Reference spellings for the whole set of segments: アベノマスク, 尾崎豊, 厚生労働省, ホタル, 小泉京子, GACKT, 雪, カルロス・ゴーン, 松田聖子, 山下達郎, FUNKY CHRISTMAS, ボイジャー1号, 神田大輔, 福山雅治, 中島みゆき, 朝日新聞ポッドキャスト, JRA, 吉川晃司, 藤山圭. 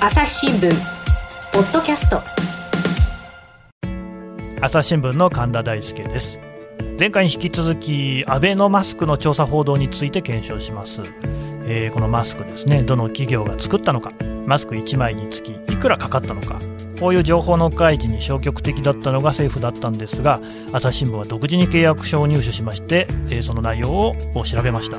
朝日新聞ポッドキャスト。朝日新聞の神田大輔です。前回に引き続きアベノマスクの調査報道について検証します。このマスクですね、どの企業が作ったのか、マスク1枚につきいくらかかったのか、こういう情報の開示に消極的だったのが政府だったんですが、朝日新聞は独自に契約書を入手しまして、その内容を調べました。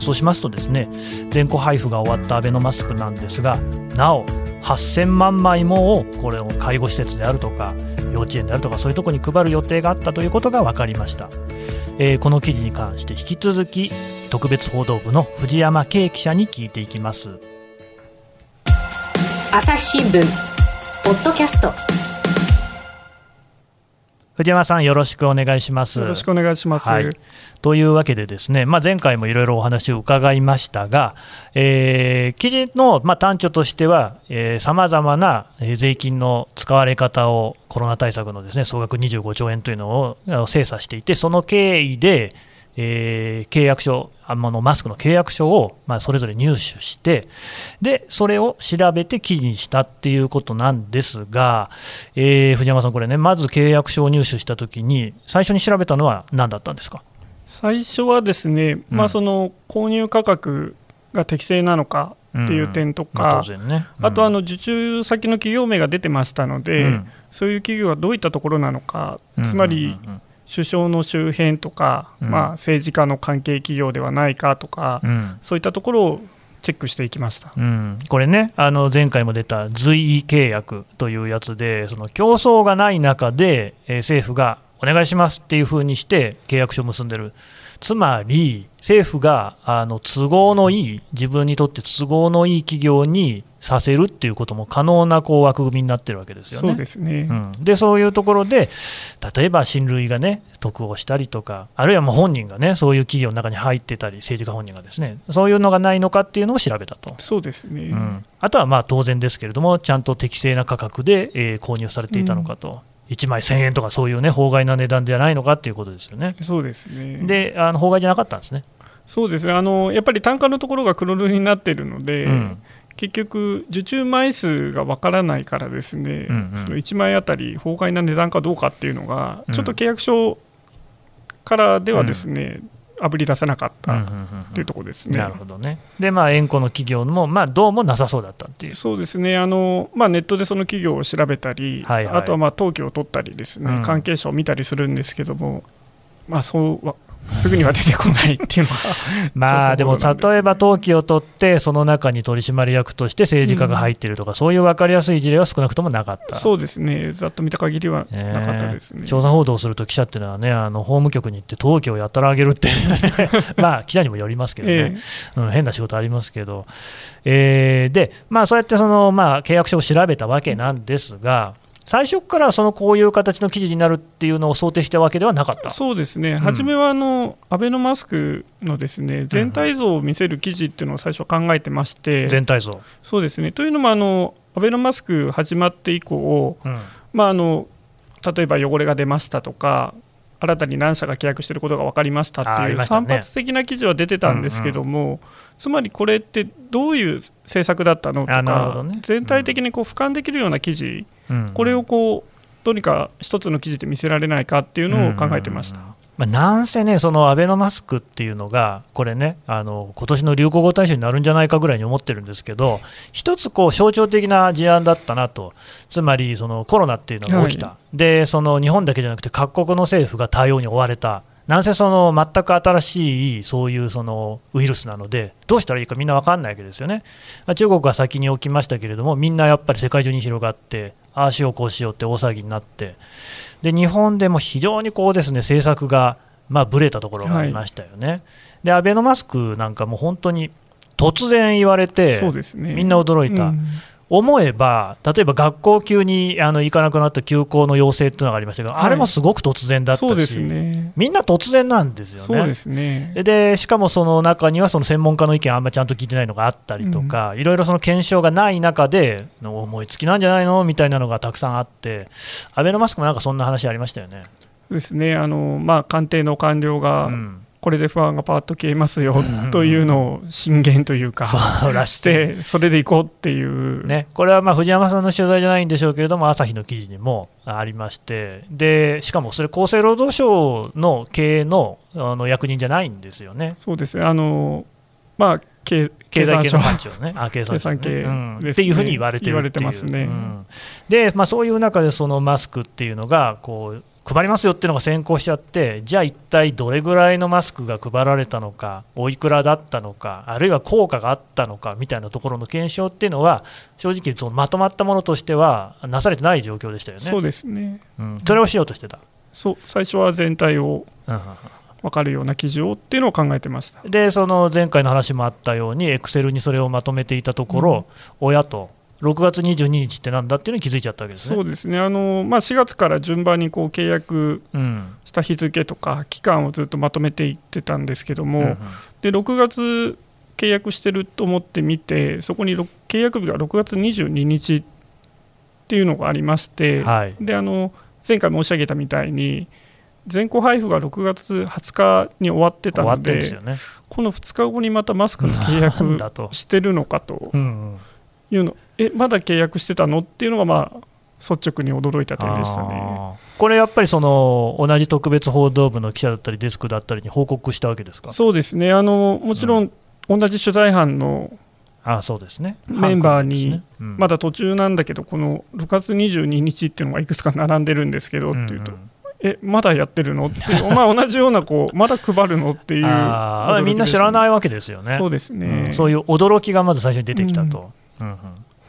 そうしますとですね、全戸配布が終わったアベノマスクなんですが、なお8000万枚もこれを介護施設であるとか幼稚園であるとか、そういうところに配る予定があったということが分かりました。この記事に関して引き続き特別報道部の藤山圭記者に聞いていきます。朝日新聞ポッドキャスト、藤山さん、よろしくお願いします。よろしくお願いします、はい、というわけでですね、前回もいろいろお話を伺いましたが、記事の端緒としては、さまざまな税金の使われ方をコロナ対策のですね、総額25兆円というのを精査していて、その経緯で、契約書、マスクの契約書をそれぞれ入手して、でそれを調べて記事にしたっていうことなんですが、藤山さん、これね、まず契約書を入手したときに最初に調べたのは何だったんですか？最初はですね、その購入価格が適正なのかっていう点とか、あと受注先の企業名が出てましたので、そういう企業はどういったところなのか、つまり首相の周辺とか、政治家の関係企業ではないかとか、そういったところをチェックしていきました。これね、前回も出た随意契約というやつで、その競争がない中で、政府がお願いしますっていうふうにして契約書を結んでる。つまり政府が都合のいい、自分にとって都合のいい企業にさせるっていうことも可能な枠組みになってるわけですよね。そうですね、でそういうところで、例えば親類がね、得をしたりとか、あるいは本人がね、そういう企業の中に入ってたり、政治家本人がですね、そういうのがないのかっていうのを調べたと。そうですね、あとは当然ですけれども、ちゃんと適正な価格で、購入されていたのかと、1枚1000円とかそういうね、法外な値段じゃないのかっていうことですよね。そうですね。で、法外じゃなかったんですね。そうですね、やっぱり単価のところが黒塗りになっているので、結局受注枚数がわからないからですね、その1枚あたり法外な値段かどうかっていうのが、ちょっと契約書からではですね、あぶり出せなかったというところですね。なるほどね。で、縁故の企業も、どうもなさそうだったっていう。そうですね、ネットでその企業を調べたり、あとは登記を取ったりですね、関係者を見たりするんですけども、そうはすぐには出てこないっていうのはでも、例えば登記を取って、その中に取締役として政治家が入っているとか、そういう分かりやすい事例は少なくともなかった。そうですね、ざっと見た限りはなかったですね。調査報道すると記者っていうのはね、法務局に行って登記をやたらあげるって記者にもよりますけどね、変な仕事ありますけど、で、そうやって契約書を調べたわけなんですが、最初からこういう形の記事になるっていうのを想定したわけではなかった。そうですね、初めはアベノマスクのですね、全体像を見せる記事っていうのを最初考えてまして、全体像。そうですね、というのもアベノマスク始まって以降、例えば汚れが出ましたとか、新たに何社が契約していることが分かりましたっていう散発的な記事は出てたんですけども、つまりこれってどういう政策だったのとか、全体的に俯瞰できるような記事、これをどうにか一つの記事で見せられないかっていうのを考えてました。なんせね、そのアベノマスクっていうのが、これね、今年の流行語大賞になるんじゃないかぐらいに思ってるんですけど、一つ象徴的な事案だったなと。つまりコロナっていうのが起きた、で日本だけじゃなくて各国の政府が対応に追われた。なんせ全く新しいそういうウイルスなので、どうしたらいいかみんな分かんないわけですよね。中国が先に起きましたけれども、みんなやっぱり世界中に広がって、ああしようこうしようって大騒ぎになって、で日本でも非常にですね、政策がブレたところがありましたよね、でアベノマスクなんかも本当に突然言われて、そうですね、みんな驚いた、思えば例えば学校急に行かなくなった休校の要請というのがありましたけど、あれもすごく突然だったし、そうですね、みんな突然なんですよね。そうですね。でしかもその中には専門家の意見あんまりちゃんと聞いてないのがあったりとか、いろいろ検証がない中で思いつきなんじゃないのみたいなのがたくさんあって、アベノマスクもそんな話ありましたよね。ですね、官邸の官僚がこれで不安がパーッと消えますよというのを進言というかしてそれでいこうっていう、ね、これはまあ藤山さんの取材じゃないんでしょうけれども朝日の記事にもありまして、でしかもそれ厚生労働省の経営 の役人じゃないんですよね。そうですね、まあ経済系の班長ね、経産系っていうふうに言われてるってますね。で、まあ、そういう中でそのマスクっていうのがこう配りますよっていうのが先行しちゃって、じゃあ一体どれぐらいのマスクが配られたのか、おいくらだったのか、あるいは効果があったのかみたいなところの検証っていうのは正直そのまとまったものとしてはなされてない状況でしたよね。そうですね、それをしようとしてた。そう、最初は全体を、分かるような記事をっていうのを考えてました。でその前回の話もあったようにエクセルにそれをまとめていたところ、親と6月22日ってなんだっていうのに気づいちゃったわけですね。そうですね、まあ、4月から順番にこう契約した日付とか期間をずっとまとめていってたんですけども、で6月契約してると思ってみて、そこに契約日が6月22日っていうのがありまして、はい、で前回申し上げたみたいに全校配布が6月20日に終わってたの で、ね、この2日後にまたマスクの契約してるのかというのまだ契約してたのっていうのが、まあ、率直に驚いた点でしたね。これやっぱりその同じ特別報道部の記者だったりデスクだったりに報告したわけですか。そうですね、もちろん同じ取材班のメンバーにまだ途中なんだけど、この6月22日っていうのがいくつか並んでるんですけどっていうと、まだやってるのっていう、まあ、同じようなこうまだ配るのっていう、ね、みんな知らないわけですよね。そうですね、そういう驚きがまず最初に出てきたと、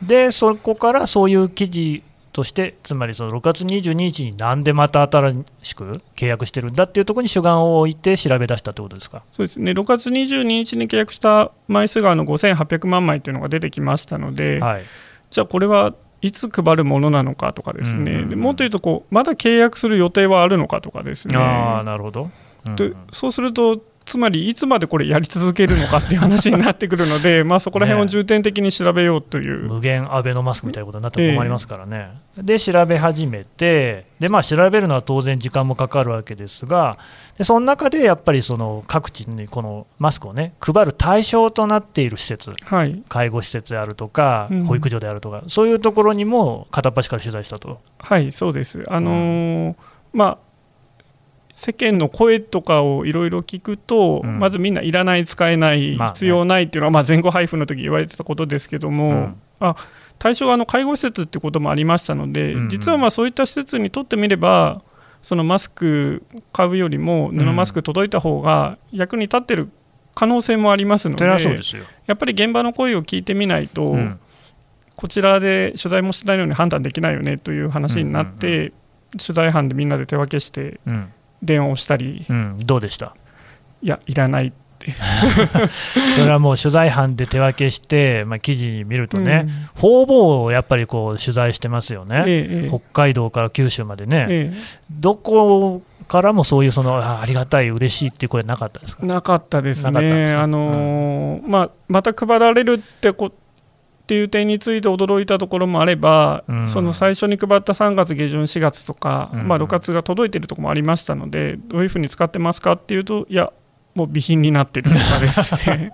でそこからそういう記事として、つまりその6月22日になんでまた新しく契約してるんだっていうところに主眼を置いて調べ出したってことですか。そうですね、6月22日に契約した枚数が5800万枚っていうのが出てきましたので、じゃあこれはいつ配るものなのかとかですね、でもっと言うとこうまだ契約する予定はあるのかとかですね。なるほど、そうするとつまりいつまでこれやり続けるのかっていう話になってくるのでまあそこら辺を重点的に調べようという、無限アベノマスクみたいなことになっても困りますからね。で調べ始めて、で、まあ、調べるのは当然時間もかかるわけですが、でその中でやっぱりその各地にこのマスクを、ね、配る対象となっている施設、介護施設であるとか保育所であるとか、そういうところにも片っ端から取材したと。はい、そうです。まあ世間の声とかをいろいろ聞くと、まずみんないらない、使えない、必要ないっていうのは、まあ、前後配布の時言われてたことですけども、対象は介護施設ってこともありましたので、実はまあそういった施設にとってみればそのマスク買うよりも布マスク届いた方が役に立ってる可能性もありますので、やっぱり現場の声を聞いてみないと、こちらで取材もしないように判断できないよねという話になって、取材班でみんなで手分けして、電話をしたり、どうでした。いや、いらないってそれはもう取材班で手分けして、まあ、記事見るとね、方々をやっぱりこう取材してますよね、北海道から九州までね、どこからもそういうその ありがたい、嬉しいっていう声なかったですか。なかったですね。また配られるっていう点について驚いたところもあれば、その最初に配った3月下旬4月とか、まあ、6月が届いているところもありましたので、どういうふうに使ってますかっていうと、いやもう備品になってるとかですね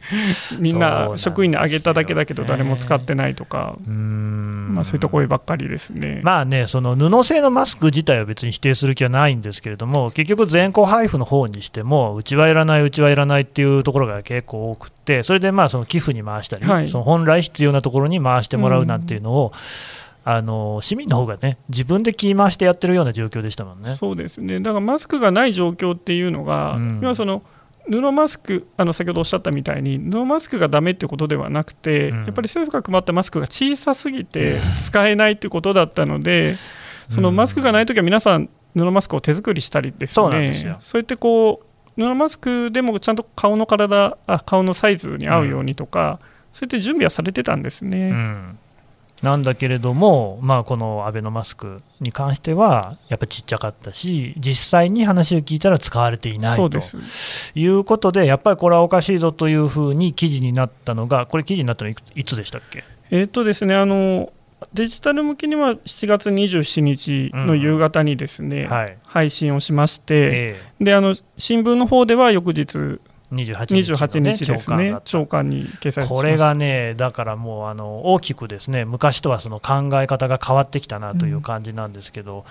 みんな職員にあげただけだけど誰も使ってないとか、まあ、そういった声ばっかりですね。まあね、その布製のマスク自体は別に否定する気はないんですけれども、結局全校配布の方にしてもうちはいらない、うちはいらないっていうところが結構多くて、それでまあその寄付に回したり、その本来必要なところに回してもらうなんていうのを、市民の方がね自分で気回してやってるような状況でしたもんね。そうですね、だからマスクがない状況っていうのが、要はその布マスク、先ほどおっしゃったみたいに布マスクがダメってことではなくて、やっぱり政府が配ったマスクが小さすぎて使えないってことだったので、そのマスクがないときは皆さん布マスクを手作りしたりですね、そうやってこう布マスクでもちゃんと顔のサイズに合うようにとか、そうやって準備はされてたんですね。なんだけれども、まあ、このアベノマスクに関してはやっぱりちっちゃかったし、実際に話を聞いたら使われていないということで、やっぱりこれはおかしいぞというふうに記事になったのが、これ記事になったのはいつでしたっけ。ですね、デジタル向けには7月27日の夕方にですね、はい、配信をしまして、で新聞の方では翌日28日ですね、朝刊に掲載しました。これがね、だからもう大きくですね、昔とはその考え方が変わってきたなという感じなんですけど、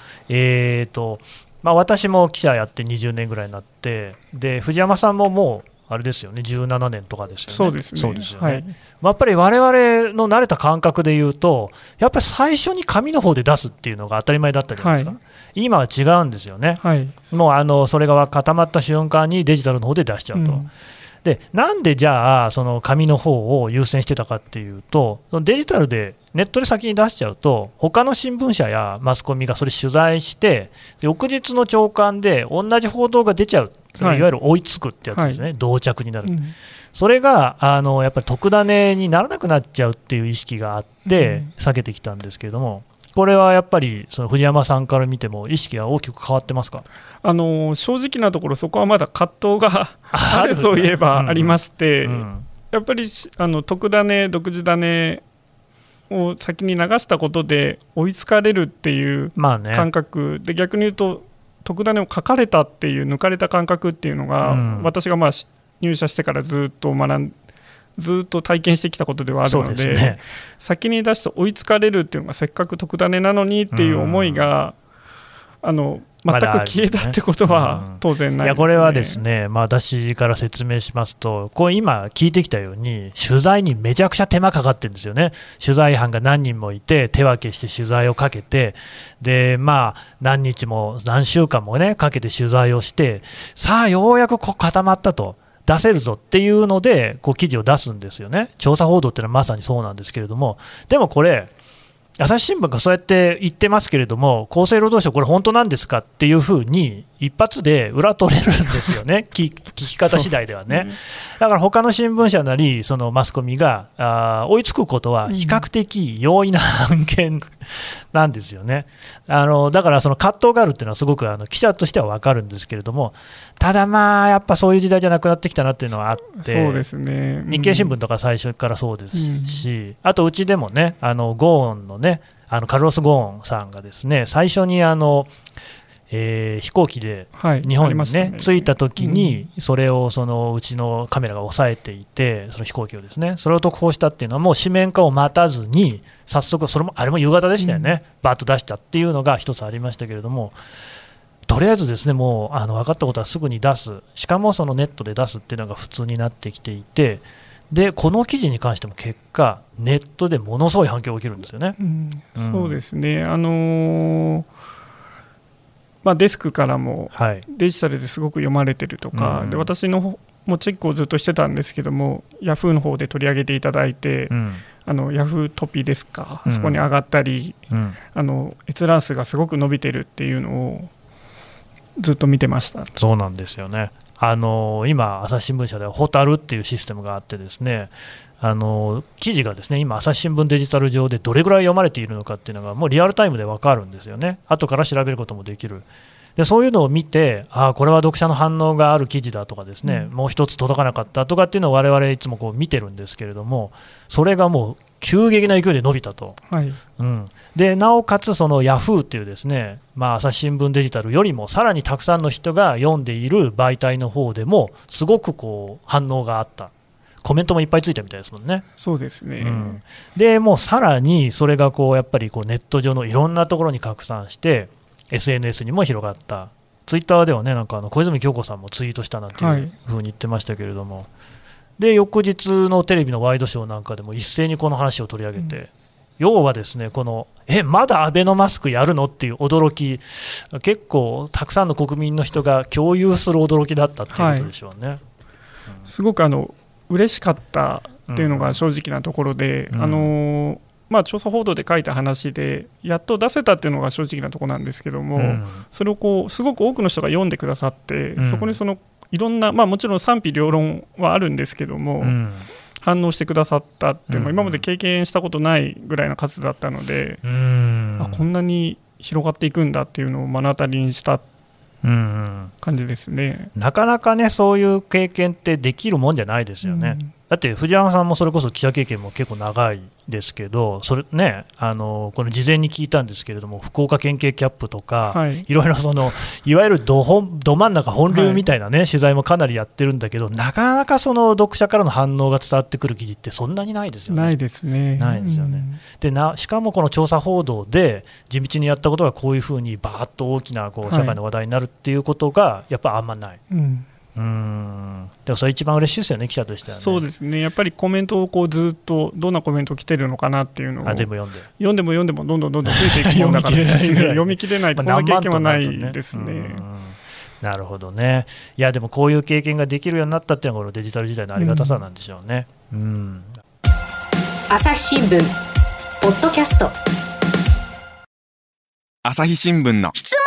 私も記者やって20年ぐらいになって、で藤山さんももうあれですよね、17年とかですよね。そうですね。そうですよね。はい。やっぱり我々の慣れた感覚で言うと、やっぱり最初に紙の方で出すっていうのが当たり前だったじゃないですか。はい、今は違うんですよね。はい、もうそれが固まった瞬間にデジタルの方で出しちゃうと。うん、でなんでじゃあその紙の方を優先してたかっていうと、そのデジタルでネットで先に出しちゃうと他の新聞社やマスコミがそれ取材して翌日の朝刊で同じ報道が出ちゃう、それいわゆる追いつくってやつですね、はい、同着になる、うん、それがやっぱり特ダネにならなくなっちゃうっていう意識があって避けてきたんですけれども、これはやっぱりその藤山さんから見ても意識が大きく変わってますか？正直なところそこはまだ葛藤があるといえばありまして、うんうん、やっぱり特ダネ独自ダネを先に流したことで追いつかれるっていう感覚で、逆に言うと特ダネを書かれたっていう抜かれた感覚っていうのが、私が入社してからずっと体験してきたことではあるので、先に出して追いつかれるっていうのがせっかく特ダネなのにっていう思いが全く消えたってことは当然ないですね。いやこれはですね、私から説明しますと、こう今聞いてきたように取材にめちゃくちゃ手間かかってるんですよね。取材班が何人もいて手分けして取材をかけて、で何日も何週間もねかけて取材をして、さあようやく固まったと出せるぞっていうのでこう記事を出すんですよね。調査報道ってのはまさにそうなんですけれども、でもこれ朝日新聞がそうやって言ってますけれども、厚生労働省これ本当なんですかっていうふうに一発で裏取れるんですよね聞き方次第ではね。だから他の新聞社なりそのマスコミが追いつくことは比較的容易な案件なんですよね。だからその葛藤があるっていうのはすごく記者としては分かるんですけれども、ただやっぱそういう時代じゃなくなってきたなっていうのはあって、そうですね、日経新聞とか最初からそうですし、あとうちでもねゴーンのねカルロス・ゴーンさんがですね、最初に飛行機で日本に、ね、着いた時にそれをうちのカメラが押さえていて、その飛行機をですね、それを特報したっていうのはもう紙面化を待たずに早速あれも夕方でしたよね、バーッと出したっていうのが一つありましたけれども、とりあえずですねもう分かったことはすぐに出す、しかもそのネットで出すっていうのが普通になってきていて、でこの記事に関しても結果ネットでものすごい反響が起きるんですよね。そうですね、デスクからもデジタルですごく読まれてるとか、はい、で私のもチェックをずっとしてたんですけども、ヤフーの方で取り上げていただいて、ヤフートピですか、そこに上がったり、閲覧数がすごく伸びてるっていうのをずっと見てました。そうなんですよね。今朝日新聞社ではホタルっていうシステムがあってですね、記事がですね今朝日新聞デジタル上でどれぐらい読まれているのかっていうのがもうリアルタイムで分かるんですよね。後から調べることもできる。でそういうのを見て、これは読者の反応がある記事だとかですね、もう一つ届かなかったとかっていうのを我々いつもこう見てるんですけれども、それがもう急激な勢いで伸びたと、でなおかつそのヤフーっていうですね、朝日新聞デジタルよりもさらにたくさんの人が読んでいる媒体の方でもすごくこう反応があった、コメントもいっぱいついたみたいですもんね。そうですね、でもうさらにそれがこうやっぱりこうネット上のいろんなところに拡散して SNS にも広がった。ツイッターではね、なんか小泉京子さんもツイートしたなんていう風に言ってましたけれども、で翌日のテレビのワイドショーなんかでも一斉にこの話を取り上げて、要はですねこのまだアベノマスクやるのっていう驚き、結構たくさんの国民の人が共有する驚きだったっていうことでしょうね。すごく嬉しかったっていうのが正直なところで、調査報道で書いた話でやっと出せたっていうのが正直なところなんですけども、それをこうすごく多くの人が読んでくださって、そこにそのいろんな、もちろん賛否両論はあるんですけども、反応してくださったっていうのは今まで経験したことないぐらいの数だったので、こんなに広がっていくんだっていうのを目の当たりにした感じですね。なかなかねそういう経験ってできるもんじゃないですよね。だって藤山さんもそれこそ記者経験も結構長いですけど、それね、この事前に聞いたんですけれども、福岡県警キャップとか、はい、いろいろそのいわゆるど真ん中本流みたいな、ね、はい、取材もかなりやってるんだけど、なかなかその読者からの反応が伝わってくる記事ってそんなにないですよね。ないですね。ないですよね。でしかもこの調査報道で地道にやったことがこういうふうにバーッと大きなこう社会の話題になるっていうことがやっぱあんまない、はい、でもそれ一番嬉しいですよね、記者としては、ね、そうですね。やっぱりコメントをこうずっとどんなコメント来てるのかなっていうのを全部読んでもどんどん増えていくもんだからです、ね、読み切れないとこんな経験はないですね。なるほどね。いやでもこういう経験ができるようになったっていうのがこのデジタル時代のありがたさなんでしょうね、うんうん、朝日新聞ポッドキャスト。朝日新聞の質問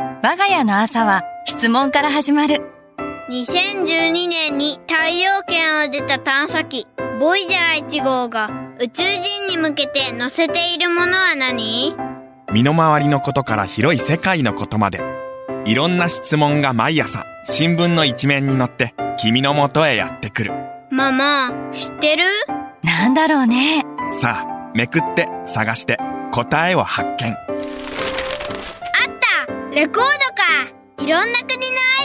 ドラえもん。我が家の朝は質問から始まる。2012年に太陽圏を出た探査機ボイジャー1号が宇宙人に向けて載せているものは何？身の回りのことから広い世界のことまで、いろんな質問が毎朝新聞の一面に載って君の元へやってくる。ママ、知ってる？なんだろうね。さあ、めくって探して答えを発見。あった！レコードか。いろんな国の挨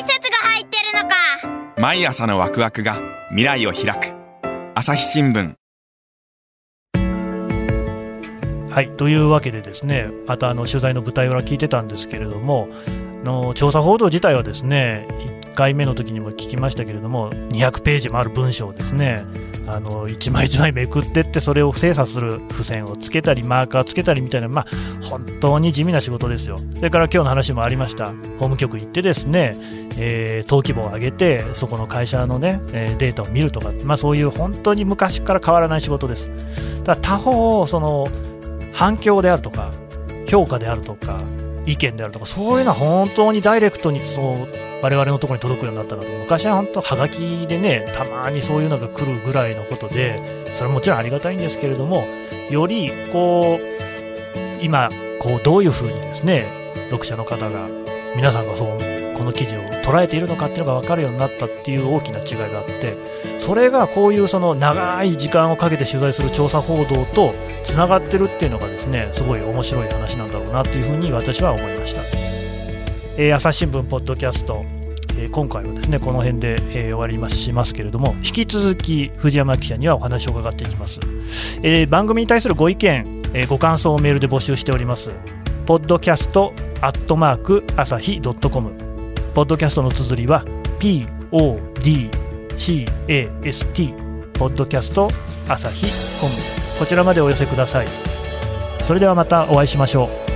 拶が入ってるのか。毎朝のワクワクが未来を開く。朝日新聞。はい、というわけでですね、また取材の舞台裏聞いてたんですけれども、調査報道自体はですね、1回目の時にも聞きましたけれども、200ページもある文章をですね、一枚一枚めくってって、それを精査する付箋をつけたりマーカーつけたりみたいな、まあ、本当に地味な仕事ですよ。それから今日の話もありました、法務局行ってですね、登記簿を上げてそこの会社の、ね、データを見るとか、まあ、そういう本当に昔から変わらない仕事です。ただ他方、その反響であるとか評価であるとか意見であるとか、そういうのは本当にダイレクトに我々のところに届くようになったので、昔は本当はがきでね、たまにそういうのが来るぐらいのことで、それはもちろんありがたいんですけれども、よりこう今こうどういうふうにですね、読者の方が皆さんがそうこの記事を捉えているのかっていうのが分かるようになったっていう大きな違いがあって、それがこういうその長い時間をかけて取材する調査報道とつながってるっていうのがですね、すごい面白い話なんだろうなというふうに私は思いました。朝日新聞ポッドキャスト、今回はですねこの辺で、終わりますしますけれども、引き続き藤山記者にはお話を伺っていきます。番組に対するご意見、ご感想をメールで募集しております。podcast@asahi.com、 ポッドキャストの綴りは PODCAST、 ポッドキャスト朝日コム、こちらまでお寄せください。それではまたお会いしましょう。